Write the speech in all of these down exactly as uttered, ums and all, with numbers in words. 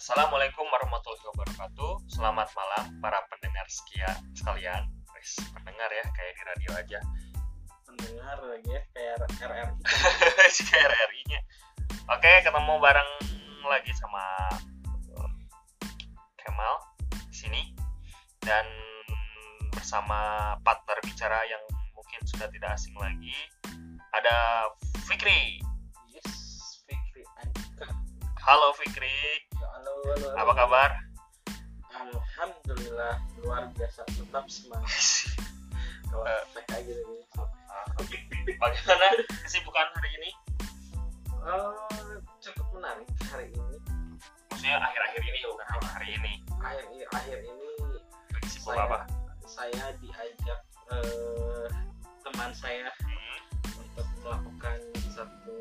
Assalamualaikum warahmatullahi wabarakatuh. Selamat malam para pendengar sekian sekalian. Wis, pendengar ya, kayak di radio aja. Pendengar lagi ya, kayak R R I. Kayak R R I-nya. Oke, ketemu bareng lagi sama Kemal di sini dan bersama partner bicara yang mungkin sudah tidak asing lagi. Ada Fikri. Yes, Fikri Antika. Halo Fikri. Halo, halo, halo. Apa kabar? Alhamdulillah, luar biasa, tetap semangat. Kalau kayak gitu nih. Bagaimana kesibukan hari ini? Uh, cukup menarik hari ini. Maksudnya akhir-akhir ini bukan hari ini. Akhir akhir ini. Lagi sibuk saya, apa? Saya diajak uh, teman saya hmm. untuk melakukan satu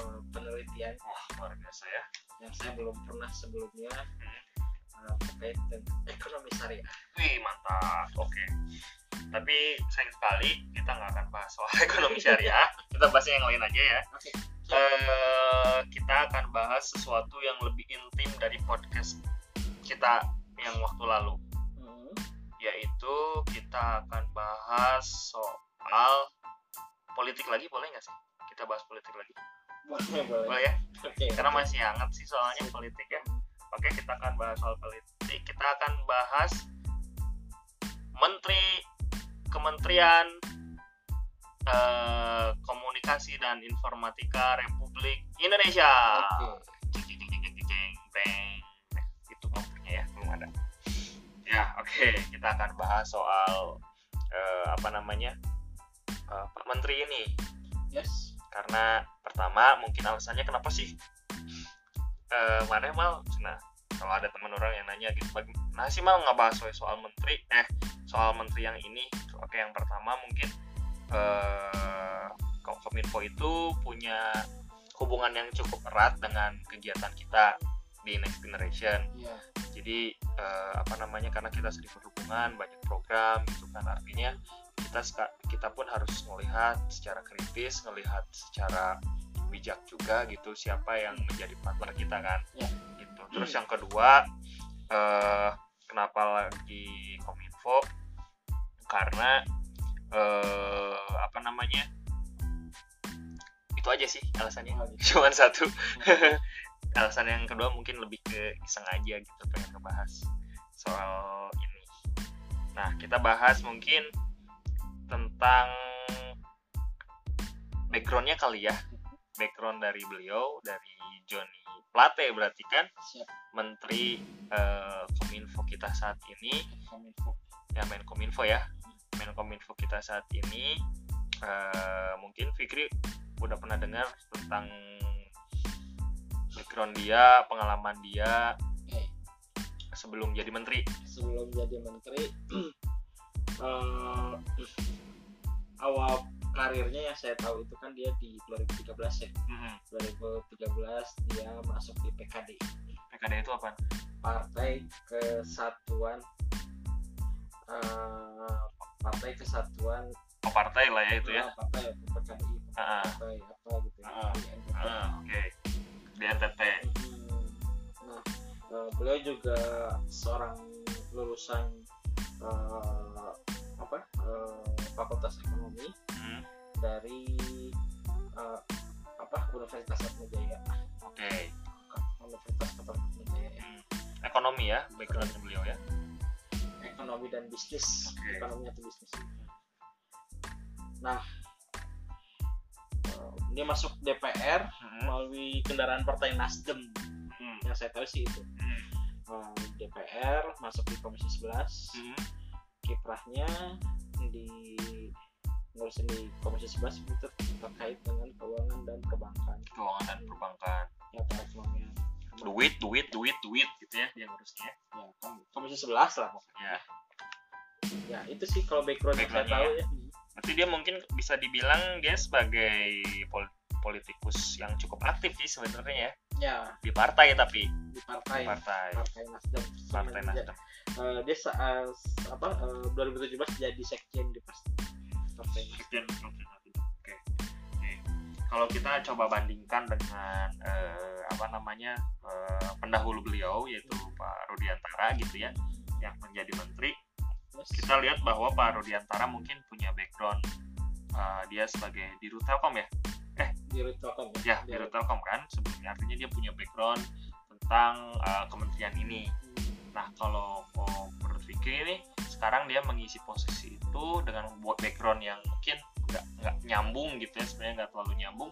uh, penelitian. Wah, luar biasa ya. Yang saya belum pernah sebelumnya hmm. uh, terkait dengan ekonomi syariah. Wih, mantap. Oke. Okay. Tapi sayang sekali kita nggak akan bahas soal ekonomi syariah. Kita bahas yang lain aja ya. Oke. Okay. Uh, kita akan bahas sesuatu yang lebih intim dari podcast kita yang waktu lalu, hmm. yaitu kita akan bahas soal politik lagi, boleh nggak sih? Kita bahas politik lagi? Boleh, boleh, boleh ya? Okay. Karena masih hangat sih soalnya politik ya. Oke, kita akan bahas soal politik. Kita akan bahas menteri kementerian Uh, komunikasi dan informatika Republik Indonesia. Oke. Itu maksudnya ya, belum ada. Ya, oke, okay. Kita akan bahas soal uh, apa namanya uh, Pak Menteri ini. Yes. Karena pertama mungkin alasannya kenapa sih? Uh, mana mal? Nah, kalau ada teman orang yang nanya gitu, nah sih mal nggak bahas soal, soal menteri, eh soal menteri yang ini. Oke, okay, yang pertama mungkin Uh, Kominfo itu punya hubungan yang cukup erat dengan kegiatan kita di Next Generation. Yeah. Jadi uh, apa namanya karena kita sering berhubungan, banyak program gitu kan, artinya kita kita pun harus melihat secara kritis, melihat secara bijak juga gitu siapa yang menjadi partner kita kan. Yeah. Gitu. Terus yang kedua uh, kenapa lagi Kominfo? Karena Uh, apa namanya itu aja sih alasannya, cuman satu. Alasan yang kedua mungkin lebih ke iseng aja gitu, pengen ngebahas soal ini. Nah, kita bahas mungkin tentang backgroundnya kali ya, background dari beliau, dari Johnny Plate berarti kan. Siap. Menteri uh, Kominfo kita saat ini Kominfo. Ya Menko Kominfo ya Menkominfo kita saat ini. Uh, mungkin Fikri udah pernah dengar tentang background dia, pengalaman dia okay. sebelum jadi menteri. Sebelum jadi menteri, uh, awal karirnya yang saya tahu itu kan dia di dua ribu tiga belas ya. Mm-hmm. dua ribu tiga belas dia masuk di P K D. P K D itu apa? Partai Kesatuan. Uh, Partai Kesatuan. Oh, partai lah ya itu ya. Partai ya, P K I, partai apa gitu ya. Oke. Di N T T. Nah, beliau juga seorang lulusan uh, apa? Uh, Fakultas Ekonomi hmm. dari uh, apa? Universitas Atmajaya. Oke. Okay. Universitas Atmajaya. Hmm. Ekonomi ya, background-nya beliau ya. Ekonomi dan bisnis, okay. Ekonomi atau bisnis. Nah, dia masuk D P R hmm. melalui kendaraan partai Nasdem, hmm. yang saya tahu sih itu. Hmm. D P R masuk di Komisi sebelas, hmm. kiprahnya di ngurusin di Komisi sebelas itu terkait dengan keuangan dan perbankan. Keuangan dan perbankan. Ya, perekonomian. duit duit duit duit gitu ya yang harusnya ya, Komisi sebelas lah maksudnya ya. Itu sih kalau background yang saya tahu ya. Berarti dia mungkin bisa dibilang dia sebagai politikus yang cukup aktif sih sebenarnya ya. Ya, di partai tapi di partai di partai partai Nasdem partai Nasdem uh, dia saat apa uh, dua ribu tujuh belas jadi sekjen di partai Nasdem. Oke. Kalau kita coba bandingkan dengan uh, apa apa namanya eh, pendahulu beliau yaitu Pak Rudiantara gitu ya, yang menjadi menteri. Kita lihat bahwa Pak Rudiantara mungkin punya background uh, dia sebagai Dirut Telkom ya, eh Dirut Telkom ya, ya Dirut Telkom kan sebelumnya, artinya dia punya background tentang uh, kementerian ini. Hmm. Nah kalau oh, menurut Fikri ini sekarang dia mengisi posisi itu dengan buat background yang mungkin nggak nggak nyambung gitu ya, sebenarnya nggak terlalu nyambung.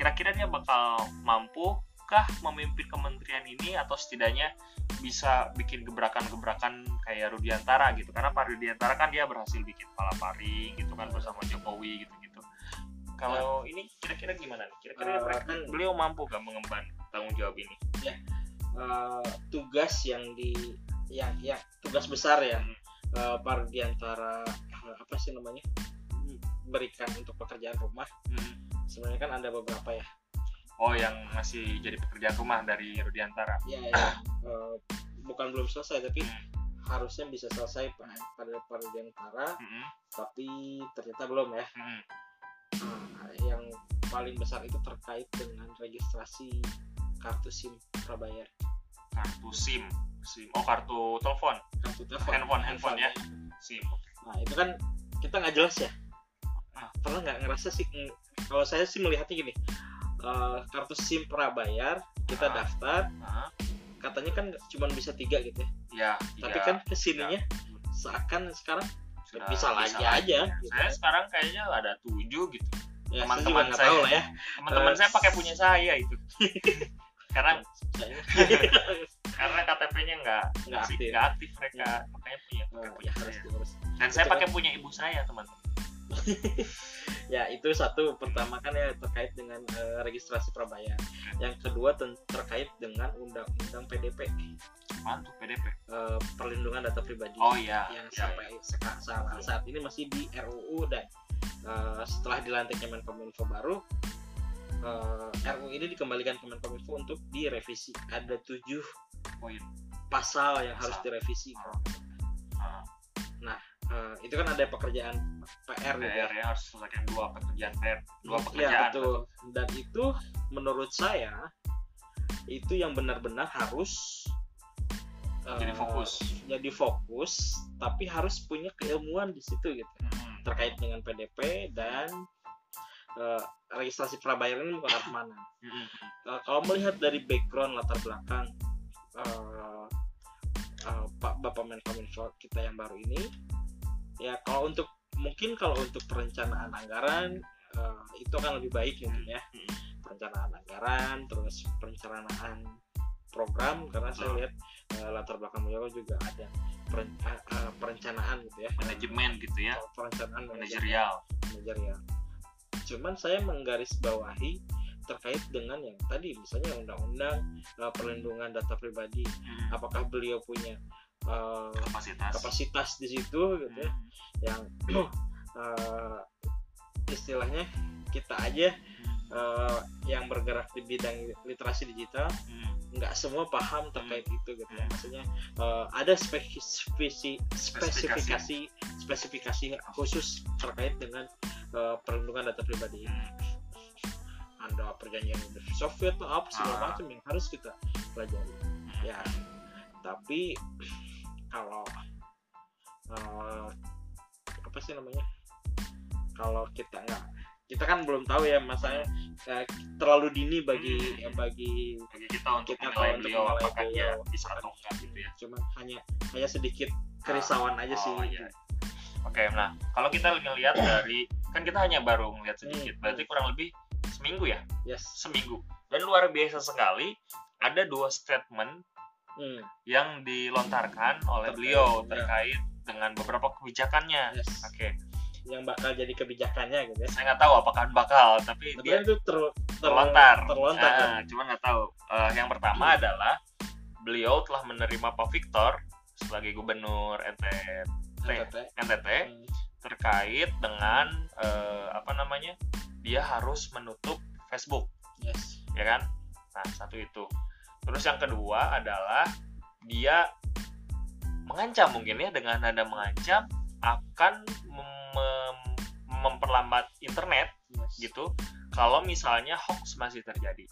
Kira-kira dia bakal mampukah memimpin kementerian ini atau setidaknya bisa bikin gebrakan-gebrakan kayak Rudiantara gitu, karena Pak Rudiantara kan dia berhasil bikin Palapa Ring gitu kan bersama Jokowi gitu-gitu. Kalau nah, ini kira-kira gimana nih? Kira-kira uh, kan beliau mampu gak mengemban tanggung jawab ini? Ya, uh, tugas yang di, yang ya tugas besar ya hmm. uh, Pak Rudiantara uh, apa sih namanya berikan untuk pekerjaan rumah. Hmm. Sebenarnya kan ada beberapa ya. Oh, yang masih jadi pekerjaan rumah dari Rudiantara. Iya, ya. uh, bukan belum selesai, tapi hmm. harusnya bisa selesai pada Rudiantara, hmm. tapi ternyata belum ya. Hmm. Nah, yang paling besar itu terkait dengan registrasi kartu SIM prabayar. Kartu SIM, SIM. Oh, kartu telepon. Kartu telepon. Handphone, handphone, handphone ya. SIM. Nah, itu kan kita nggak jelas ya. Nah, pernah nggak ngerasa sih? Kalau saya sih melihatnya gini. Uh, kartu SIM prabayar kita ah, daftar ah. katanya kan cuma bisa tiga gitu ya, ya tapi tiga, kan kesininya tiga. Seakan sekarang sudah bisa lagi aja, aja gitu. Saya sekarang kayaknya ada tujuh gitu ya, teman-teman saya, saya ya. teman-teman uh, saya pakai punya saya itu karena karena K T P-nya nggak nggak aktif. aktif mereka ya. Makanya punya, oh, punya ya, harus, harus. Dan itu saya pakai kan punya ibu saya teman-teman. Ya itu satu, pertama kan ya terkait dengan uh, registrasi prabayar. Yang kedua ten- terkait dengan undang-undang P D P. Mantu P D P. Uh, perlindungan data pribadi. Oh iya. Yang ya, sampai ya. Sekarang saat, saat ini masih di R U U dan uh, setelah dilantiknya Menko Kominfo baru uh, R U U ini dikembalikan ke Menko Kominfo untuk direvisi. Ada tujuh poin pasal yang pasal. harus direvisi. Uh. Nah. Uh, itu kan ada pekerjaan P R, P R gitu ya, harus selesaikan dua pekerjaan P R, dua pekerjaan ya, betul. Dan itu menurut saya itu yang benar-benar harus uh, jadi fokus jadi fokus tapi harus punya keilmuan di situ gitu hmm. terkait dengan P D P dan uh, registrasi prabayar ini bukan mana. hmm. Uh, kalau melihat dari background latar belakang uh, uh, Pak Bapak Menko Kominfo kita yang baru ini ya, kalau untuk mungkin kalau untuk perencanaan anggaran uh, itu akan lebih baik mungkin ya, perencanaan anggaran terus perencanaan program, karena saya lihat uh, latar belakang beliau juga ada peren- uh, perencanaan gitu ya, manajemen gitu ya, perencanaan manajerial manajerial cuman saya menggarisbawahi terkait dengan yang tadi misalnya undang-undang uh, perlindungan data pribadi, apakah beliau punya Uh, kapasitas. kapasitas di situ gitu ya, hmm. yang uh, istilahnya kita aja hmm. uh, yang bergerak di bidang literasi digital nggak hmm. semua paham terkait hmm. itu gitu ya, maksudnya uh, ada spesifikasi spesifikasi spesifikasi khusus terkait dengan uh, perlindungan data pribadi ini. Ada perjanjian software atau apa segala ah. macam yang harus kita pelajari ya, tapi kalau uh, apa sih namanya kalau kita nggak kita kan belum tahu ya, masalahnya uh, terlalu dini bagi hmm. bagi, bagi kita untuk kita menilai beliau apakah dia bisa atau enggak gitu ya, cuman hanya hanya sedikit kerisauan ah, aja oh, sih iya. Oke okay, nah kalau kita ngelihat dari kan kita hanya baru ngelihat sedikit hmm. berarti kurang lebih seminggu ya, yes. seminggu dan luar biasa sekali ada dua statement Hmm. yang dilontarkan oleh terkait, beliau terkait ya. dengan beberapa kebijakannya, yes. oke, okay. yang bakal jadi kebijakannya gitu ya. Saya nggak tahu apakah bakal, tapi, tapi dia itu ter, ter, terlontar, terlontar ah, kan? Cuman nggak tahu. Uh, yang pertama hmm. adalah beliau telah menerima Pak Victor sebagai Gubernur N T T, N T T hmm. terkait dengan uh, apa namanya, dia harus menutup Facebook, yes. ya kan? Nah satu itu. Terus yang kedua adalah dia mengancam mungkin ya, dengan nada mengancam akan mem- memperlambat internet yes. gitu kalau misalnya hoax masih terjadi.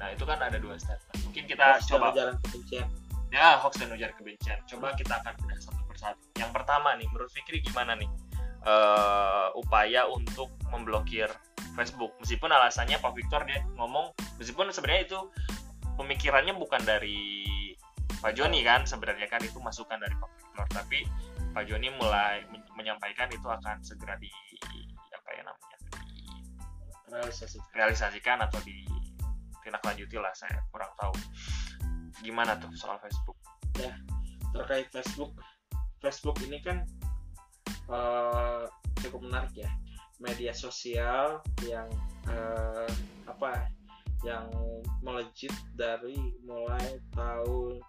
Nah itu kan ada dua statement. Mungkin kita hoax coba dan ujaran kebencian. Ya, hoax dan ujaran kebencian. Coba kita akan bedah satu persatu. Yang pertama nih, menurut Fikri gimana nih uh, upaya untuk memblokir Facebook? Meskipun alasannya Pak Victor dia ngomong, meskipun sebenarnya itu pemikirannya bukan dari Pak Joni kan, sebenarnya kan itu masukan dari Pak Victor, tapi Pak Joni mulai menyampaikan itu akan segera di apa ya namanya direalisasikan, realisasikan atau ditindaklanjuti lah, saya kurang tahu. Gimana tuh soal Facebook? Ya terkait Facebook, Facebook ini kan uh, cukup menarik ya, media sosial yang uh, apa yang melejit dari mulai tahun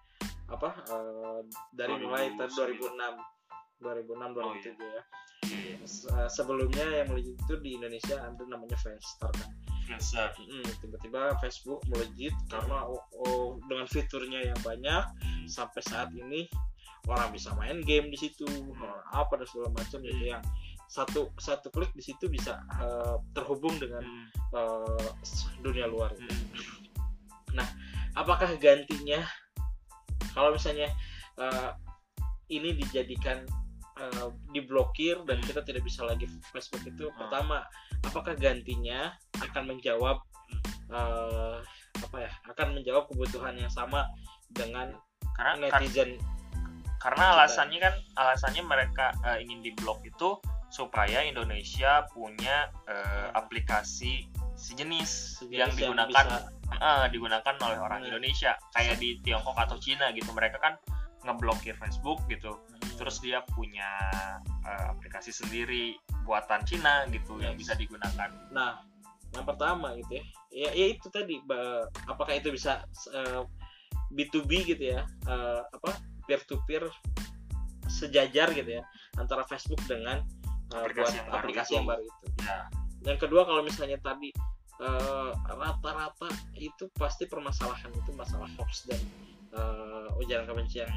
apa uh, dari mulai tahun dua ribu enam oh, dua ribu tujuh iya. Ya yeah. Sebelumnya yang melejit itu di Indonesia ada namanya Friendster kan. Friendster mm, tiba-tiba Facebook melejit yeah. Karena oh, oh, dengan fiturnya yang banyak yeah. Sampai saat ini orang bisa main game di situ yeah. Apa dan segala macam yeah. Jadi yang satu satu klik di situ bisa uh, terhubung dengan hmm. uh, dunia luar. Hmm. Nah, apakah gantinya kalau misalnya uh, ini dijadikan uh, diblokir dan kita tidak bisa lagi Facebook itu hmm. pertama, apakah gantinya akan menjawab uh, apa ya? Akan menjawab kebutuhan yang sama dengan karena, netizen? Karena alasannya kan alasannya mereka uh, ingin diblok itu supaya Indonesia punya uh, aplikasi sejenis, sejenis yang digunakan yang uh, digunakan oleh orang hmm. Indonesia kayak di Tiongkok atau Cina gitu. Mereka kan ngeblokir Facebook gitu hmm. terus dia punya uh, aplikasi sendiri buatan Cina gitu yes. yang bisa digunakan. Nah yang pertama gitu ya, ya, ya itu tadi apakah itu bisa uh, B to B gitu ya uh, apa peer to peer sejajar gitu ya antara Facebook dengan aplikasi buat yang aplikasi baru yang baru itu. Ya. Yang kedua kalau misalnya tadi uh, rata-rata itu pasti permasalahan itu masalah hoax dan uh, ujaran kebencian.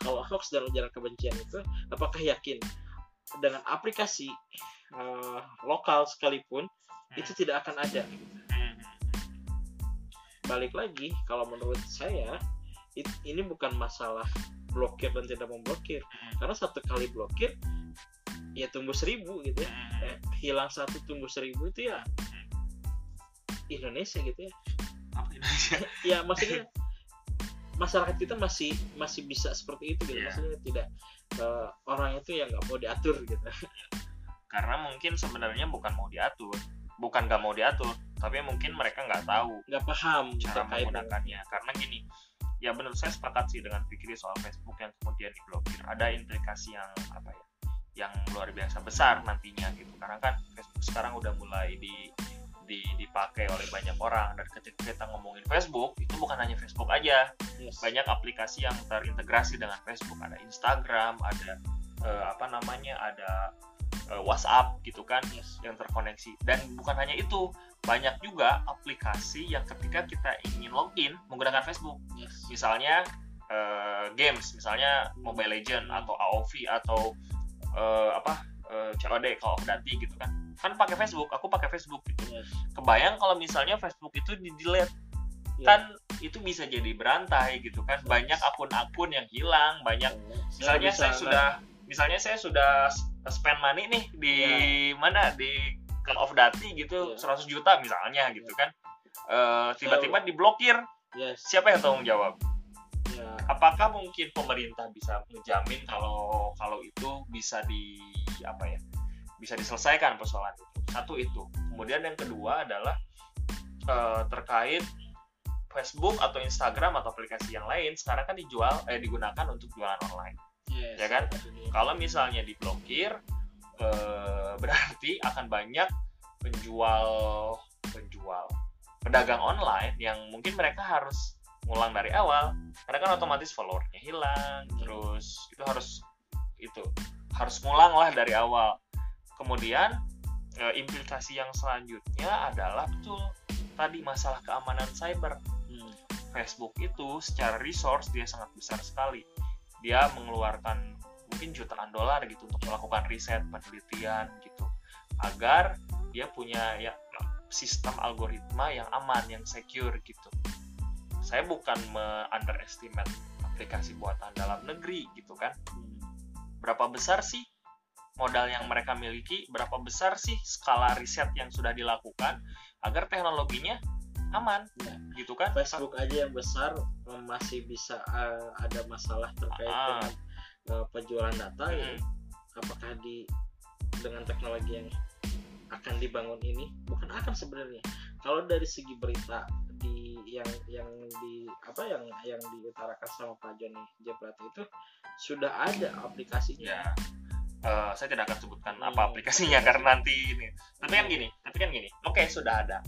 Kalau hoax dan ujaran kebencian itu, apakah yakin dengan aplikasi uh, lokal sekalipun hmm. itu tidak akan ada? Hmm. Balik lagi kalau menurut saya it, ini bukan masalah blokir dan tidak memblokir, hmm. karena satu kali blokir ya tumbuh seribu gitu ya, eh, hilang satu tumbuh seribu itu ya Indonesia gitu ya. Apa Indonesia? Ya maksudnya masyarakat kita masih masih bisa seperti itu gitu yeah. Maksudnya tidak uh, orang itu yang nggak mau diatur gitu. Karena mungkin sebenarnya bukan mau diatur, bukan nggak mau diatur, tapi mungkin mereka nggak tahu, nggak paham cara menggunakannya. Karena gini, ya benar saya sepakat sih dengan Fikri soal Facebook yang kemudian diblokir. Ada implikasi yang apa ya? yang luar biasa besar nantinya gitu, karena kan Facebook sekarang udah mulai di, di dipakai oleh banyak orang, dan ketika kita ngomongin Facebook itu bukan hanya Facebook aja yes. Banyak aplikasi yang terintegrasi dengan Facebook, ada Instagram, ada eh, apa namanya ada eh, WhatsApp gitu kan yes. yang terkoneksi, dan bukan hanya itu, banyak juga aplikasi yang ketika kita ingin login menggunakan Facebook yes. misalnya eh, games, misalnya Mobile Legends atau A O V atau Uh, apa uh, C O D Call of Duty gitu kan, kan pakai Facebook, aku pakai Facebook gitu. Yes. Kebayang kalau misalnya Facebook itu di delete, yes. kan itu bisa jadi berantai gitu kan, yes. banyak akun-akun yang hilang, banyak. Yes. Misalnya bisa, saya kan? sudah, misalnya saya sudah spend money nih di yeah. mana di Call of Duty gitu, yeah. seratus juta misalnya gitu yeah. kan, uh, tiba-tiba so, diblokir, yes. siapa yang tanggung jawab? Ya. Apakah mungkin pemerintah bisa menjamin kalau kalau itu bisa di apa ya bisa diselesaikan persoalan itu? Satu itu. Kemudian yang kedua adalah e, terkait Facebook atau Instagram atau aplikasi yang lain sekarang kan dijual eh digunakan untuk jualan online, yes, ya kan? Betul. Kalau misalnya diblokir e, berarti akan banyak penjual penjual pedagang online yang mungkin mereka harus ngulang dari awal, karena kan otomatis followernya hilang, hmm. terus itu harus itu harus ngulang lah dari awal. Kemudian e, implikasi yang selanjutnya adalah betul tadi masalah keamanan cyber. Hmm. Facebook itu secara resource dia sangat besar sekali, dia mengeluarkan mungkin jutaan dolar gitu untuk melakukan riset penelitian gitu, agar dia punya ya sistem algoritma yang aman, yang secure gitu. Saya bukan me-underestimate aplikasi buatan dalam negeri gitu kan. Berapa besar sih modal yang mereka miliki, berapa besar sih skala riset yang sudah dilakukan agar teknologinya aman ya. Gitu kan. Facebook aja yang besar masih bisa uh, ada masalah terkait ah. dengan uh, penjualan data hmm. ya. Apakah di dengan teknologi yang akan dibangun ini, bukan akan sebenarnya, kalau dari segi berita di yang yang di apa yang yang diutarakan sama Pak Johnny Plate itu sudah ada aplikasinya. Ya, uh, saya tidak akan sebutkan hmm. apa aplikasinya karena nanti ini. Tapi kan gini, tapi kan gini. Oke, okay, sudah ada.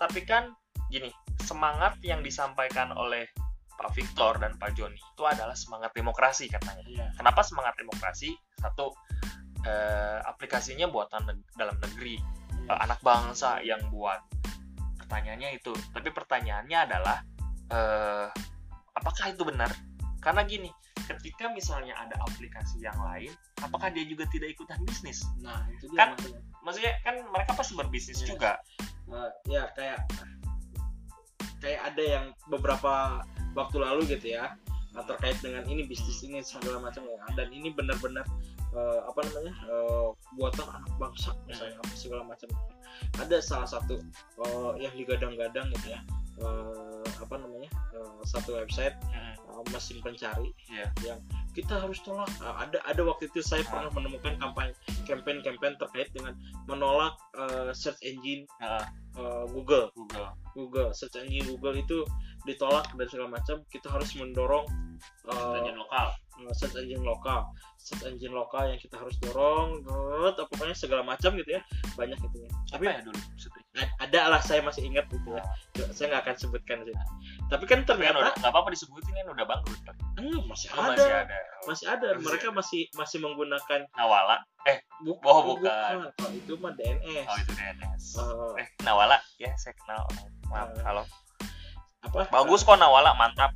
Tapi kan gini, semangat yang disampaikan oleh Pak Victor dan Pak Johnny itu adalah semangat demokrasi katanya. Ya. Kenapa semangat demokrasi? Satu, uh, aplikasinya buatan neg- dalam negeri, ya. uh, anak bangsa yang buat. Pertanyaannya itu, tapi pertanyaannya adalah eh, apakah itu benar? Karena gini, ketika misalnya ada aplikasi yang lain, apakah dia juga tidak ikutan bisnis? Nah, itu kan dia maksudnya kan mereka pasti berbisnis ya. Juga. Uh, ya kayak kayak ada yang beberapa waktu lalu gitu ya, nah, terkait dengan ini bisnis ini segala macam ya. Dan ini benar-benar Uh, apa namanya uh, buatan anak bangsa misalnya apa segala macam. Ada salah satu uh, yang digadang-gadang gitu ya, uh, apa namanya uh, satu website uh, mesin pencari yeah. yang kita harus tolak. Uh, ada ada waktu itu saya uh. pernah menemukan kampanye campaign-campaign terkait dengan menolak uh, search engine uh. Uh, Google. Google Google search engine Google itu ditolak dan segala macam. Kita harus mendorong uh, search engine lokal. Search engine lokal, search engine lokal yang kita harus dorong, dot, pokoknya segala macam gitu ya, banyak gitu ya. Tapi ya dulu, ada lah saya masih ingat gitu ya. Saya nggak akan sebutkan sih. Tapi kan ternyata nggak apa-apa disebutin ini udah bangkrut. Eh, masih, oh, ada. masih ada, masih ada. Masih mereka ada. masih masih menggunakan Nawala. Eh, bukan. Oh, bukan. Oh, itu mah D N S. Oh, itu D N S. Uh, eh, Nawala, ya saya kenal. Maaf, uh, halo. Apa? Bagus kok Nawala, mantap.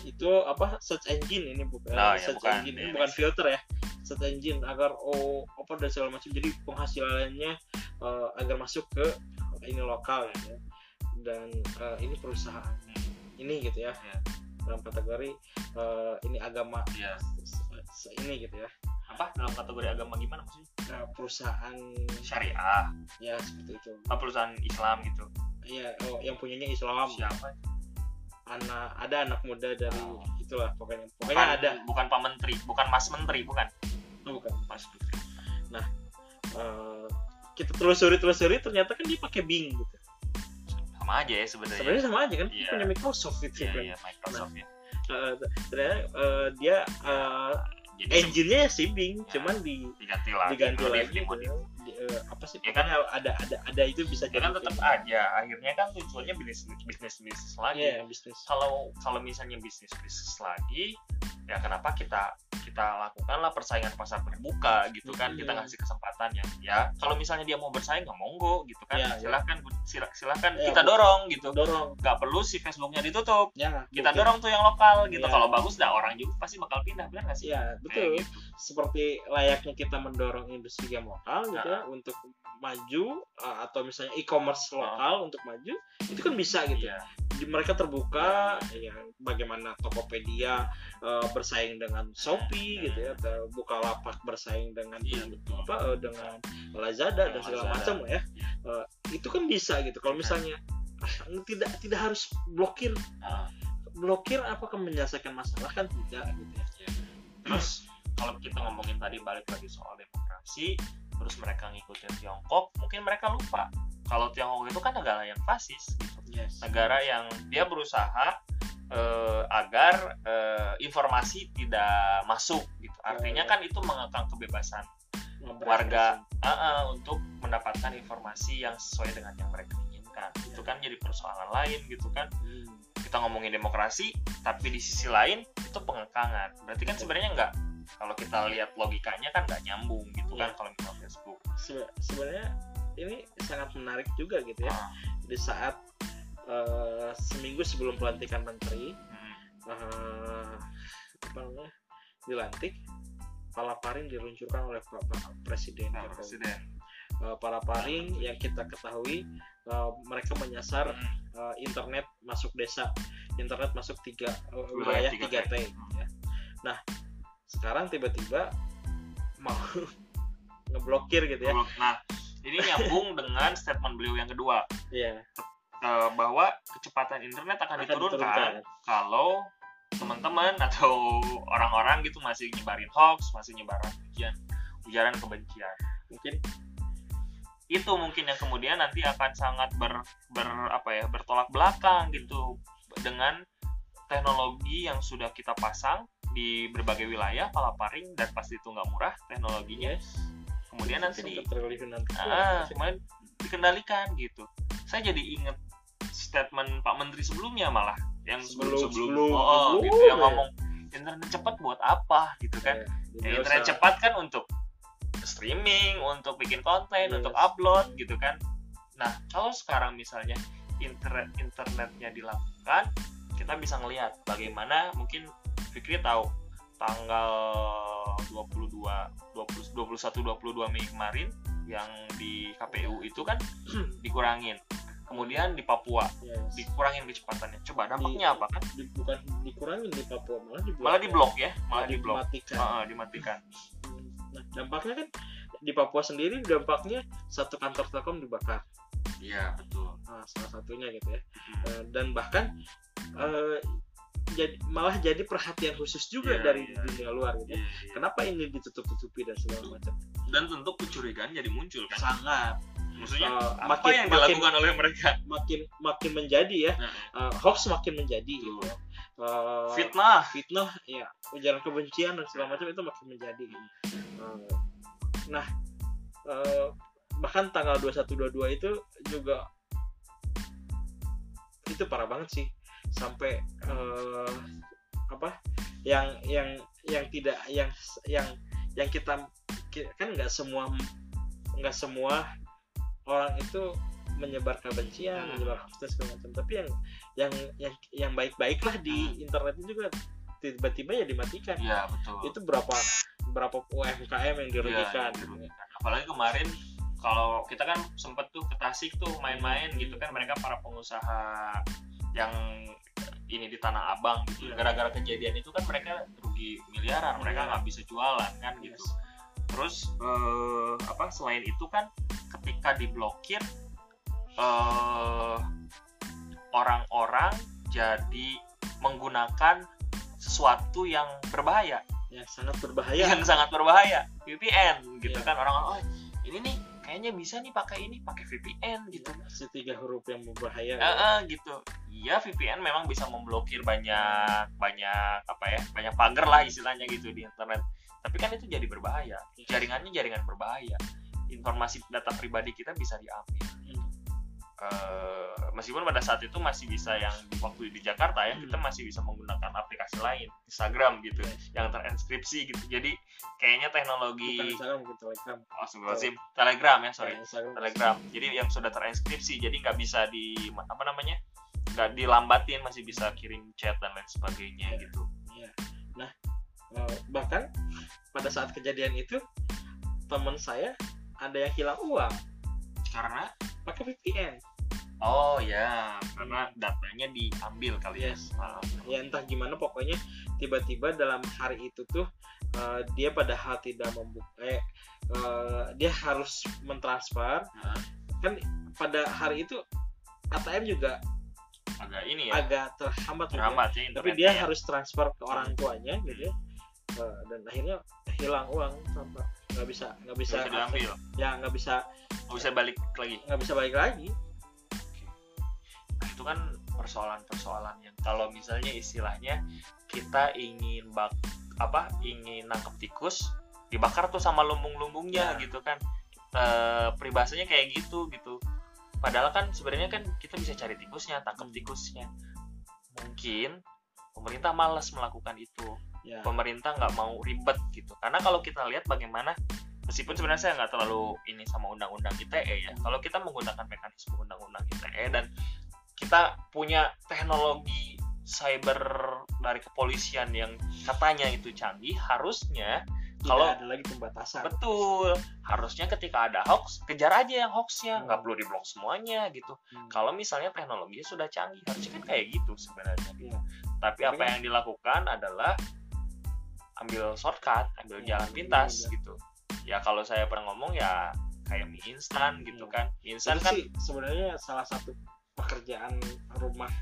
Itu apa search engine ini bukan nah, search ya, bukan, engine ini ya, bukan filter ya, search engine agar oh apa dan segala macam, jadi penghasilannya uh, agar masuk ke ini lokal ya, dan uh, ini perusahaan ini gitu ya, ya. Dalam kategori uh, ini agama ya. Ini gitu ya, apa dalam kategori agama gimana maksudnya? Nah, perusahaan syariah ya seperti itu, apa perusahaan Islam gitu ya, oh yang punyanya Islam siapa? Anak, ada anak muda dari oh. itulah pokoknya pokoknya bukan, ada bukan Pak Menteri, bukan Mas Menteri, bukan oh, bukan Mas Menteri. Nah uh, kita telusuri telusuri ternyata kan dia pakai Bing gitu, sama aja ya sebenarnya sebenarnya sama aja kan yeah. punya Microsoft gitu yeah, kan yeah, Microsoft nah, ya uh, ternyata uh, dia uh, engine-nya si Bing yeah. cuman di, diganti lagi, diganti lagi, lagi di, di, uh, apa sih ya kan ada ada ada itu bisa ya jadi kan tetap aja akhirnya kan tujuannya bisnis bisnis bisnis lagi yeah, bisnis. Kalau kalau misalnya bisnis bisnis lagi ya kenapa kita kita lakukanlah persaingan pasar terbuka gitu kan yeah. kita ngasih kesempatan yang ya kalau misalnya dia mau bersaing nggak monggo gitu kan yeah, silahkan yeah. silahkan yeah, kita dorong gitu dorong nggak perlu si Facebooknya ditutup yeah, kita dorong tuh yang lokal gitu yeah. Kalau bagus dah orang juga pasti bakal pindah, benar nggak sih yeah, betul gitu. Seperti layaknya kita mendorong industri game lokal gitu nah. ya untuk maju atau misalnya e-commerce lokal nah. untuk maju itu kan bisa gitu yeah. mereka terbuka ya, bagaimana Tokopedia uh, bersaing dengan Shopee gitu ya, atau Bukalapak bersaing dengan ya, apa uh, dengan Lazada ya, dan segala macam ya, uh, itu kan bisa gitu kalau misalnya ya. tidak tidak harus blokir nah. blokir apakah menyelesaikan masalah kan tidak gitu ya. Ya. Terus kalau kita ngomongin tadi balik lagi soal demokrasi, terus mereka ngikutin Tiongkok, mungkin mereka lupa kalau Tiongkok itu kan negara yang fasis gitu. Yes. Negara yang dia berusaha eh, agar eh, informasi tidak masuk gitu. Artinya kan itu mengekang kebebasan warga uh, uh, untuk mendapatkan informasi yang sesuai dengan yang mereka inginkan. Yeah. Itu kan jadi persoalan lain gitu kan. Hmm. Kita ngomongin demokrasi, tapi di sisi lain itu pengekangan. Berarti kan sebenarnya enggak, kalau kita lihat logikanya kan nggak nyambung gitu ya. Kan kalau misal Facebook Se- sebenarnya ini sangat menarik juga gitu ya ah. di saat uh, seminggu sebelum pelantikan menteri hmm. uh, apa namanya dilantik Palapa Ring diluncurkan oleh Bapak Presiden Jokowi nah, uh, Palapa Ring yang kita ketahui uh, mereka menyasar uh, internet masuk desa, internet masuk tiga uh, wilayah tiga T. Ya. Nah, sekarang tiba-tiba mau ngeblokir gitu ya. Nah, ini nyambung dengan statement beliau yang kedua. Iya. Yeah. Bahwa kecepatan internet akan, akan diturunkan, diturunkan kalau teman-teman atau orang-orang gitu masih nyebarin hoax, masih nyebarin ujaran, ujaran kebencian. Mungkin itu mungkin yang kemudian nanti akan sangat ber, ber apa ya, bertolak belakang gitu dengan teknologi yang sudah kita pasang di berbagai wilayah. Palapa Ring dan pasti itu nggak murah teknologinya. Yes. Kemudian nanti di, ah, kemudian dikendalikan gitu. Saya jadi inget statement Pak Menteri sebelumnya malah yang sebelum sebelum oh, oh, gitu ya. Yang ngomong internet cepat buat apa gitu kan? Yeah, ya, internet usah. Cepat kan untuk streaming, untuk bikin konten, yes. Untuk upload gitu kan. Nah kalau sekarang misalnya internet internetnya dilakukan, kita bisa ngelihat bagaimana mungkin Fikri tahu tanggal dua puluh dua, dua puluh, dua puluh satu, dua puluh dua Mei kemarin yang di K P U itu kan dikurangin. Kemudian di Papua yes. dikurangin kecepatannya. Coba dampaknya di, apa kan? Di, bukan dikurangin di Papua, malah diblok. Malah diblok ya, malah nah, diblok. Dimatikan. Heeh, dimatikan. Nah, dampaknya kan di Papua sendiri dampaknya satu kantor Telkom dibakar. Iya, betul. Nah, salah satunya gitu ya. Hmm. Dan bahkan Uh, jadi malah jadi perhatian khusus juga yeah, dari yeah. dunia luar gitu. Yeah, yeah. Kenapa ini ditutup-tutupi dan segala macam? Dan tentu kecurigaan jadi muncul kan? Sangat. Maksudnya uh, apa makin, yang dilakukan makin, oleh mereka? Makin makin menjadi ya. Uh, hoax makin menjadi gitu. Uh, fitnah, fitnah ya, ujaran kebencian dan segala macam itu makin menjadi. Uh, nah, uh, bahkan tanggal dua puluh satu dua puluh dua itu juga itu parah banget sih. Sampai uh, apa yang yang yang tidak yang yang yang kita kan nggak semua nggak semua orang itu menyebar kebencian hmm. menyebar segala macam, tapi yang yang yang yang baik-baik lah di hmm. internet itu juga tiba-tiba ya dimatikan ya, betul. Itu berapa berapa U M K M yang dirugikan ya, apalagi kemarin kalau kita kan sempet tuh ke Tasik tuh main-main gitu kan, mereka para pengusaha yang ini di Tanah Abang gitu, gara-gara kejadian itu kan mereka rugi miliaran, mereka nggak bisa jualan kan gitu. Yes. Terus eh, apa selain itu kan ketika diblokir eh, orang-orang jadi menggunakan sesuatu yang berbahaya, yang sangat berbahaya, yang sangat berbahaya V P N gitu yeah. kan orang-orang oh, ini nih kayaknya bisa nih pakai ini, pakai V P N gitu. Si tiga huruf yang berbahaya. Heeh, uh, ya. gitu. Iya, V P N memang bisa memblokir banyak banyak apa ya? Banyak pagar lah istilahnya gitu di internet. Tapi kan itu jadi berbahaya. Jaringannya jaringan berbahaya. Informasi data pribadi kita bisa diambil. Hmm. Uh, meskipun pada saat itu masih bisa yang waktu di Jakarta ya, hmm. kita masih bisa menggunakan aplikasi lain, Instagram gitu, hmm. yang terenkripsi gitu. Jadi kayaknya teknologi Bukan, mungkin Telegram. Oh, sebelum Telegram ya, sorry. Instagram, Telegram. Instagram. Jadi yang sudah terenkripsi, jadi nggak bisa di apa namanya? Nggak dilambatin, masih bisa kirim chat dan lain sebagainya ya, gitu. Ya. Nah, bahkan pada saat kejadian itu teman saya ada yang hilang uang karena pakai V P N. Oh ya, karena datanya diambil kali ya. Yes. Nah, ya entah gimana pokoknya tiba-tiba dalam hari itu tuh uh, dia padahal tidak membuka, eh, uh, dia harus mentransfer. Nah. Kan pada hari itu A T M juga agak ini ya. Agak terhambat. Terhambat ya, tapi dia ya. Harus transfer ke orang tuanya gitu ya. Uh, dan akhirnya hilang uang tanpa nggak bisa nggak bisa diambil. Ya nggak bisa nggak bisa balik lagi. Nggak bisa balik lagi. Itu kan persoalan-persoalan yang kalau misalnya istilahnya kita ingin bak apa ingin nangkep tikus dibakar tuh sama lumbung-lumbungnya ya. Gitu kan e, peribahasanya kayak gitu gitu, padahal kan sebenarnya kan kita bisa cari tikusnya, tangkep tikusnya. Mungkin pemerintah malas melakukan itu ya. Pemerintah nggak mau ribet gitu, karena kalau kita lihat bagaimana meskipun sebenarnya saya nggak terlalu ini sama undang-undang I T E ya, kalau kita menggunakan mekanisme undang-undang I T E dan kita punya teknologi cyber dari kepolisian yang katanya itu canggih, harusnya kalau ada lagi pembatasan. Betul. Harusnya ketika ada hoax, kejar aja yang hoaxnya, nggak hmm. perlu diblok semuanya gitu. Hmm. Kalau misalnya teknologinya sudah canggih, harusnya kan kayak gitu sebenarnya. Gitu. Yeah. Tapi okay. apa yang dilakukan adalah ambil shortcut, ambil yeah, jalan pintas yeah, gitu. Ya kalau saya pernah ngomong ya kayak mie instan gitu yeah. kan. Mie instan kan sebenarnya salah satu pekerjaan rumah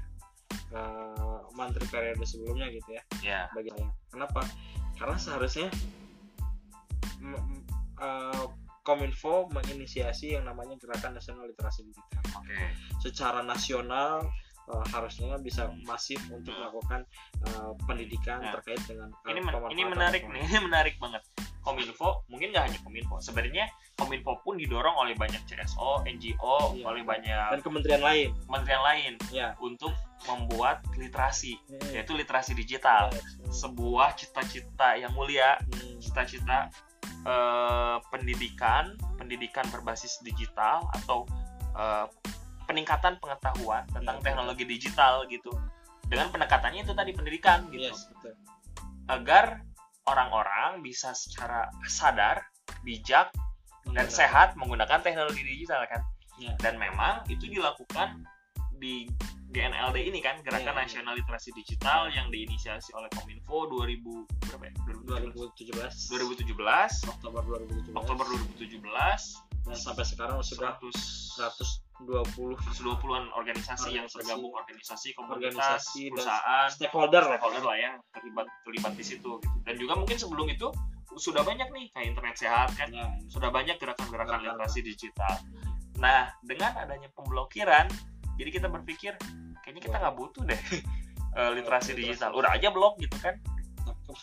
uh, mantri periode sebelumnya gitu ya. Yeah. Bagi saya. Kenapa? Karena seharusnya m- uh, Kominfo menginisiasi yang namanya Gerakan Nasional Literasi Digital. Okay. Secara nasional uh, harusnya bisa masif untuk melakukan uh, pendidikan yeah. terkait dengan uh, ini, men- ini menarik nih, ini menarik banget. Kominfo, mungkin nggak hanya Kominfo. Sebenarnya Kominfo pun didorong oleh banyak C S O, N G O, iya. oleh banyak dan kementerian lain, kementerian lain iya. untuk membuat literasi, hmm. yaitu literasi digital, hmm. sebuah cita-cita yang mulia, hmm. cita-cita eh, pendidikan, pendidikan berbasis digital atau eh, peningkatan pengetahuan tentang hmm. teknologi digital gitu. Dengan pendekatannya itu tadi pendidikan gitu, yes, betul. Agar orang-orang bisa secara sadar, bijak, dan sehat menggunakan teknologi digital kan. Ya. Dan memang itu dilakukan di G N L D ini kan, Gerakan ya, ya. Nasional Literasi Digital yang diinisiasi oleh Kominfo dua ribu berapa ya? dua ribu tujuh belas. dua ribu tujuh belas. Oktober dua ribu tujuh belas. Oktober dua ribu tujuh belas. Dan sampai sekarang sudah seratus dua puluh seratus dua puluhan organisasi, organisasi yang tergabung, organisasi komunitas, organisasi, perusahaan, stakeholder, stakeholder lah ya terlibat terlibat di situ. Dan juga mungkin sebelum itu sudah banyak nih kayak internet sehat kan, ya. Sudah banyak gerakan-gerakan literasi digital. Nah dengan adanya pemblokiran, jadi kita berpikir kayaknya kita nggak butuh deh literasi digital. Udah aja blok gitu kan.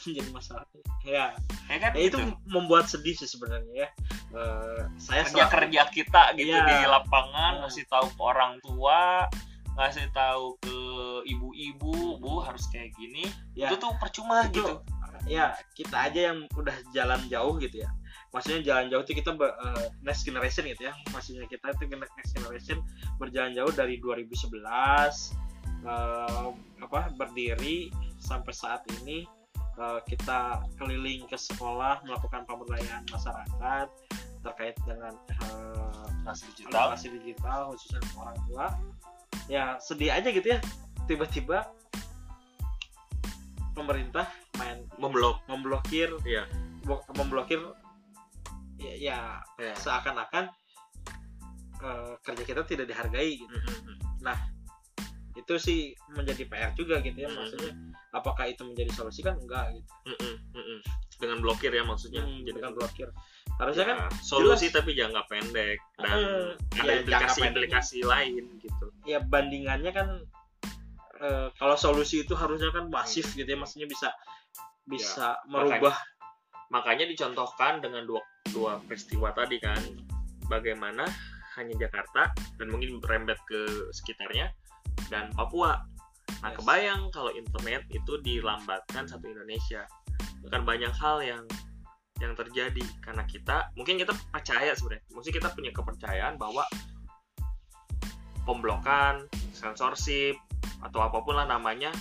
Jadi masalah ya, ya kan ya, itu gitu. Membuat sedih sih sebenarnya ya. Uh, saya kerja kerja kita gitu ya. Di lapangan ya. Ngasih tahu ke orang tua, ngasih tahu ke ibu-ibu, bu harus kayak gini ya. Itu tuh percuma itu, gitu ya. Kita aja yang udah jalan jauh gitu ya, maksudnya jalan jauh itu kita uh, next generation gitu ya, maksudnya kita itu next generation berjalan jauh dari dua ribu sebelas uh, apa berdiri sampai saat ini. Kita keliling ke sekolah melakukan pemberdayaan masyarakat terkait dengan uh, literasi digital khususnya orang tua. Ya sedih aja gitu ya, tiba-tiba pemerintah main memblok, memblokir, iya. memblokir ya, ya iya. seakan-akan uh, kerja kita tidak dihargai. Gitu. Mm-hmm. Nah. Itu sih menjadi P R juga gitu ya, mm-hmm. maksudnya apakah itu menjadi solusi kan enggak gitu. Mm-mm, mm-mm. Dengan blokir ya maksudnya. Mm, jadi dengan blokir. Harusnya ya, kan solusi jelas. Tapi jangka pendek dan mm, ada ya, implikasi-implikasi lain gitu. Ya bandingannya kan e, kalau solusi itu harusnya kan masif gitu ya, maksudnya bisa bisa ya, merubah. Makanya, makanya dicontohkan dengan dua dua peristiwa tadi kan. Bagaimana hanya Jakarta dan mungkin merembet ke sekitarnya. Dan Papua. Nah, yes. kebayang kalau internet itu dilambatkan satu Indonesia. Bahkan banyak hal yang yang terjadi karena kita, mungkin kita percaya sebenarnya. Mesti kita punya kepercayaan bahwa pemblokan, sensorship atau apapun lah namanya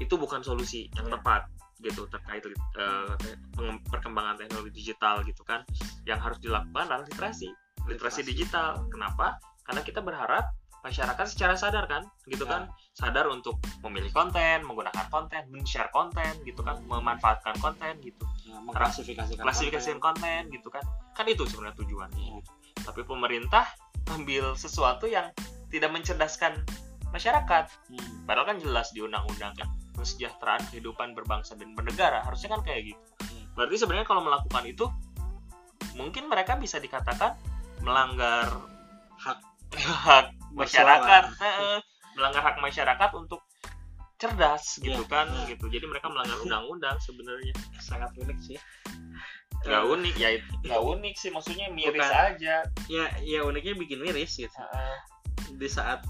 itu bukan solusi yang tepat gitu terkait uh, perkembangan teknologi digital gitu kan. Yang harus dilakukan adalah literasi, literasi digital. Kenapa? Karena kita berharap masyarakat secara sadar kan, gitu ya. Kan, sadar untuk memilih konten, menggunakan konten, men-share konten, gitu kan, memanfaatkan konten, gitu, ya, mengklasifikasikan klasifikasikan konten. konten, gitu kan, kan itu sebenarnya tujuannya. Ya. Gitu. Tapi pemerintah ambil sesuatu yang tidak mencerdaskan masyarakat, hmm. padahal kan jelas di undang-undang kan, kesejahteraan kehidupan berbangsa dan bernegara, harusnya kan kayak gitu. Hmm. Berarti sebenarnya kalau melakukan itu, mungkin mereka bisa dikatakan melanggar hak hak masyarakat, eh, melanggar hak masyarakat untuk cerdas gitu ya, kan ya. Gitu. Jadi mereka melanggar undang-undang sebenarnya. Sangat unik sih. Gak unik ya, gak unik sih maksudnya miris Bukan. aja. Ya, ya uniknya bikin miris gitu. Uh, Di saat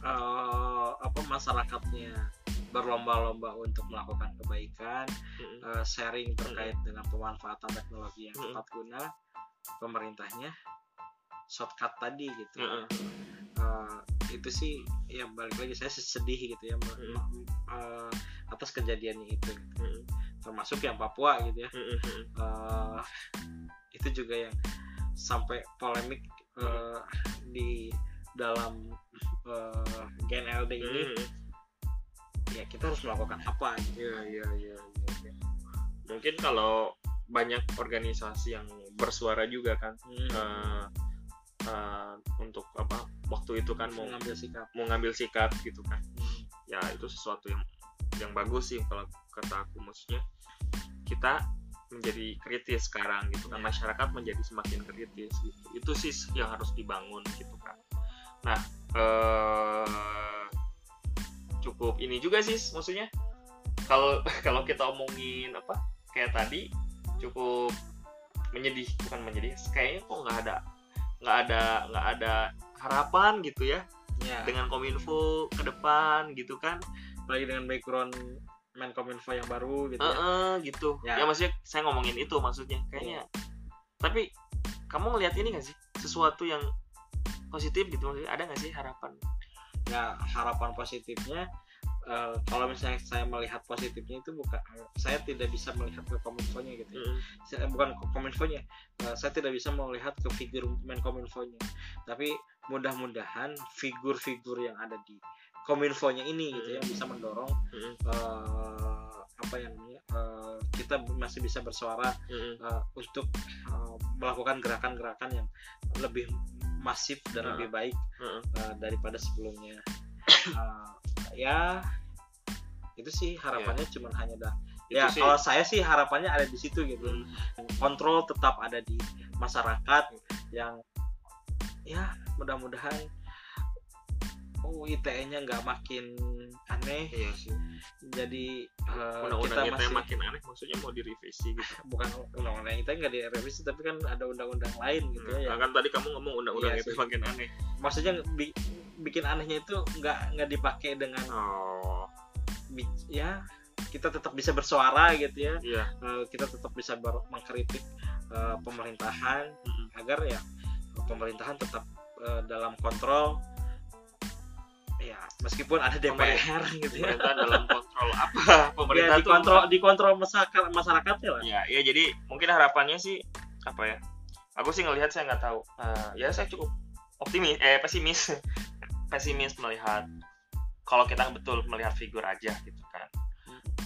uh, apa masyarakatnya berlomba-lomba untuk melakukan kebaikan, mm-hmm. uh, sharing terkait mm-hmm. dengan pemanfaatan teknologi yang tepat guna, pemerintahnya shortcut tadi gitu. Mm-hmm. Uh, itu sih ya balik lagi saya sedih gitu ya mm. uh, atas kejadiannya itu. Gitu. Mm. termasuk yang Papua gitu ya. Mm-hmm. Uh, itu juga yang sampai polemik uh, di dalam uh, G N L D ini. Mm-hmm. Ya kita harus melakukan apa gitu. Iya, iya, iya. Mungkin kalau banyak organisasi yang bersuara juga kan. Mm-hmm. uh, uh, untuk apa waktu itu kan mau ngambil sikap, mau ngambil sikap gitu kan. Mm-hmm. Ya itu sesuatu yang yang bagus sih kalau kata aku, maksudnya kita menjadi kritis sekarang gitu kan, masyarakat menjadi semakin kritis gitu. Itu sih yang harus dibangun gitu kan. Nah ee, cukup ini juga sih maksudnya kalau kalau kita omongin apa kayak tadi cukup menyedih, bukan menyedih kayaknya kok nggak ada nggak ada nggak ada harapan gitu ya, ya. Dengan Kominfo ke depan gitu kan, lagi dengan background Menkominfo yang baru gitu. Uh-uh, ya, gitu. Ya. Ya maksudnya saya ngomongin itu maksudnya kayaknya. Tapi kamu ngelihat ini nggak sih sesuatu yang positif gitu, maksudnya ada nggak sih harapan? Ya harapan positifnya uh, kalau misalnya saya melihat positifnya itu bukan, saya tidak bisa melihat ke Kominfonya gitu. Mm-hmm. Saya, bukan Kominfonya, uh, saya tidak bisa melihat ke figur Menkominfonya. Tapi mudah-mudahan figur-figur yang ada di Kominfonya ini gitu ya, bisa mendorong mm-hmm. uh, apa yang uh, kita masih bisa bersuara mm-hmm. uh, untuk uh, melakukan gerakan-gerakan yang lebih masif dan mm-hmm. lebih baik mm-hmm. uh, daripada sebelumnya. uh, ya itu sih harapannya yeah. Cuman hanya dah ya sih. Kalau saya sih harapannya ada di situ gitu. Mm-hmm. Kontrol tetap ada di masyarakat yang ya mudah-mudahan oh I T E-nya nggak makin aneh. Iya sih. Jadi uh, undang-undang kita masih makin aneh, maksudnya mau direvisi gitu. Bukan undang-undang I T E nggak direvisi, tapi kan ada undang-undang lain gitu hmm. ya. Kan tadi kamu ngomong undang-undang iya, itu sih. Makin aneh. Maksudnya bi- bikin anehnya itu nggak nggak dipakai dengan oh. bi- ya kita tetap bisa bersuara gitu ya. Iya. Uh, kita tetap bisa ber- mengkritik uh, pemerintahan mm-hmm. agar ya pemerintahan tetap uh, dalam kontrol. Ya, meskipun ada D P R pemerintah, gitu ya. Pemerintah dalam kontrol apa? Pemerintah ya, dikontrol itu dikontrol masyarakat masyarakatnya lah. Ya, ya jadi mungkin harapannya sih apa ya? Aku sih ngelihat saya nggak tahu. Uh, ya saya cukup optimis eh pesimis. Pesimis melihat kalau kita betul melihat figur aja gitu kan.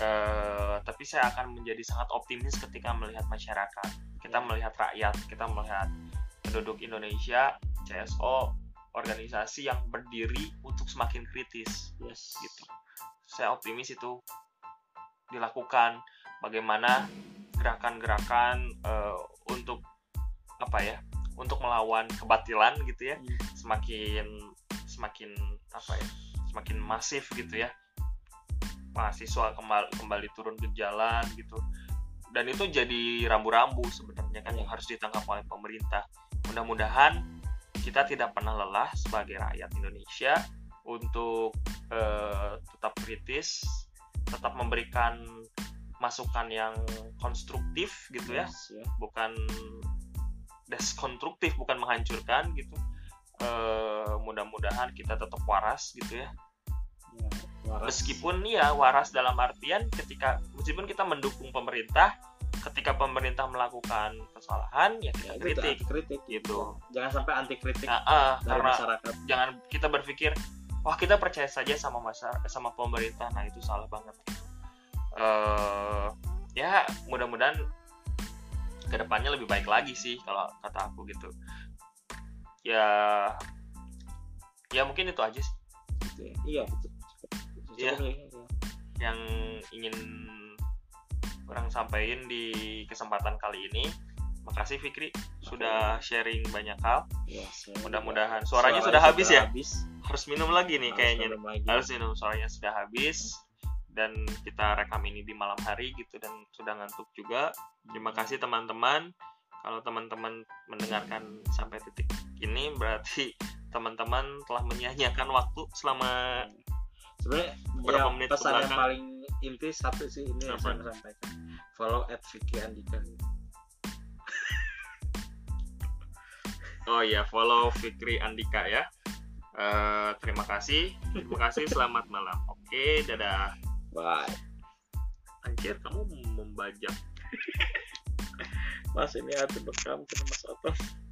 Uh, tapi saya akan menjadi sangat optimis ketika melihat masyarakat. Kita melihat rakyat, kita melihat penduduk Indonesia, C S O, organisasi yang berdiri untuk semakin kritis. Yes. Gitu. Saya optimis itu dilakukan. Bagaimana gerakan-gerakan uh, untuk apa ya? Untuk melawan kebatilan gitu ya. Mm. Semakin semakin apa ya? Semakin masif gitu ya. Mahasiswa kembali, kembali turun ke jalan gitu. Dan itu jadi rambu-rambu sebenarnya kan yang harus ditangkap oleh pemerintah. Mudah-mudahan kita tidak pernah lelah sebagai rakyat Indonesia untuk eh, tetap kritis, tetap memberikan masukan yang konstruktif gitu ya, yes, yeah. Bukan deskonstruktif, bukan menghancurkan gitu. Eh, mudah-mudahan kita tetap waras gitu ya. Yeah, waras. Meskipun ya waras dalam artian ketika meskipun kita mendukung pemerintah. Ketika pemerintah melakukan kesalahan ya kita ya, kritik, itu, kritik gitu. Jangan sampai anti kritik nah, uh, dari masyarakat. Jangan kita berpikir wah kita percaya saja sama masyarakat, sama pemerintah, nah itu salah banget. Uh, ya mudah-mudahan kedepannya lebih baik lagi sih kalau kata aku gitu. Ya, ya mungkin itu aja sih. Iya. Iya. Yang ingin orang sampaikan di kesempatan kali ini. Makasih Fikri sudah sharing banyak hal. Ya, mudah-mudahan suaranya, suaranya sudah habis ya. Habis. Harus minum lagi nih harus kayaknya. Lagi. Harus minum, suaranya sudah habis. Dan kita rekam ini di malam hari gitu dan sudah ngantuk juga. Terima kasih teman-teman. Kalau teman-teman mendengarkan sampai titik ini berarti teman-teman telah menyia-nyiakan waktu selama sebenarnya berapa ya, menit pesan yang paling inti satu sih ini yang saya sampaikan, follow at Fikri Andika. Oh iya, follow Fikri Andika ya. Uh, terima kasih terima kasih, selamat malam. Oke, dadah, bye. pikir kamu membajak. Mas ini ada bekam kena Mas Otos.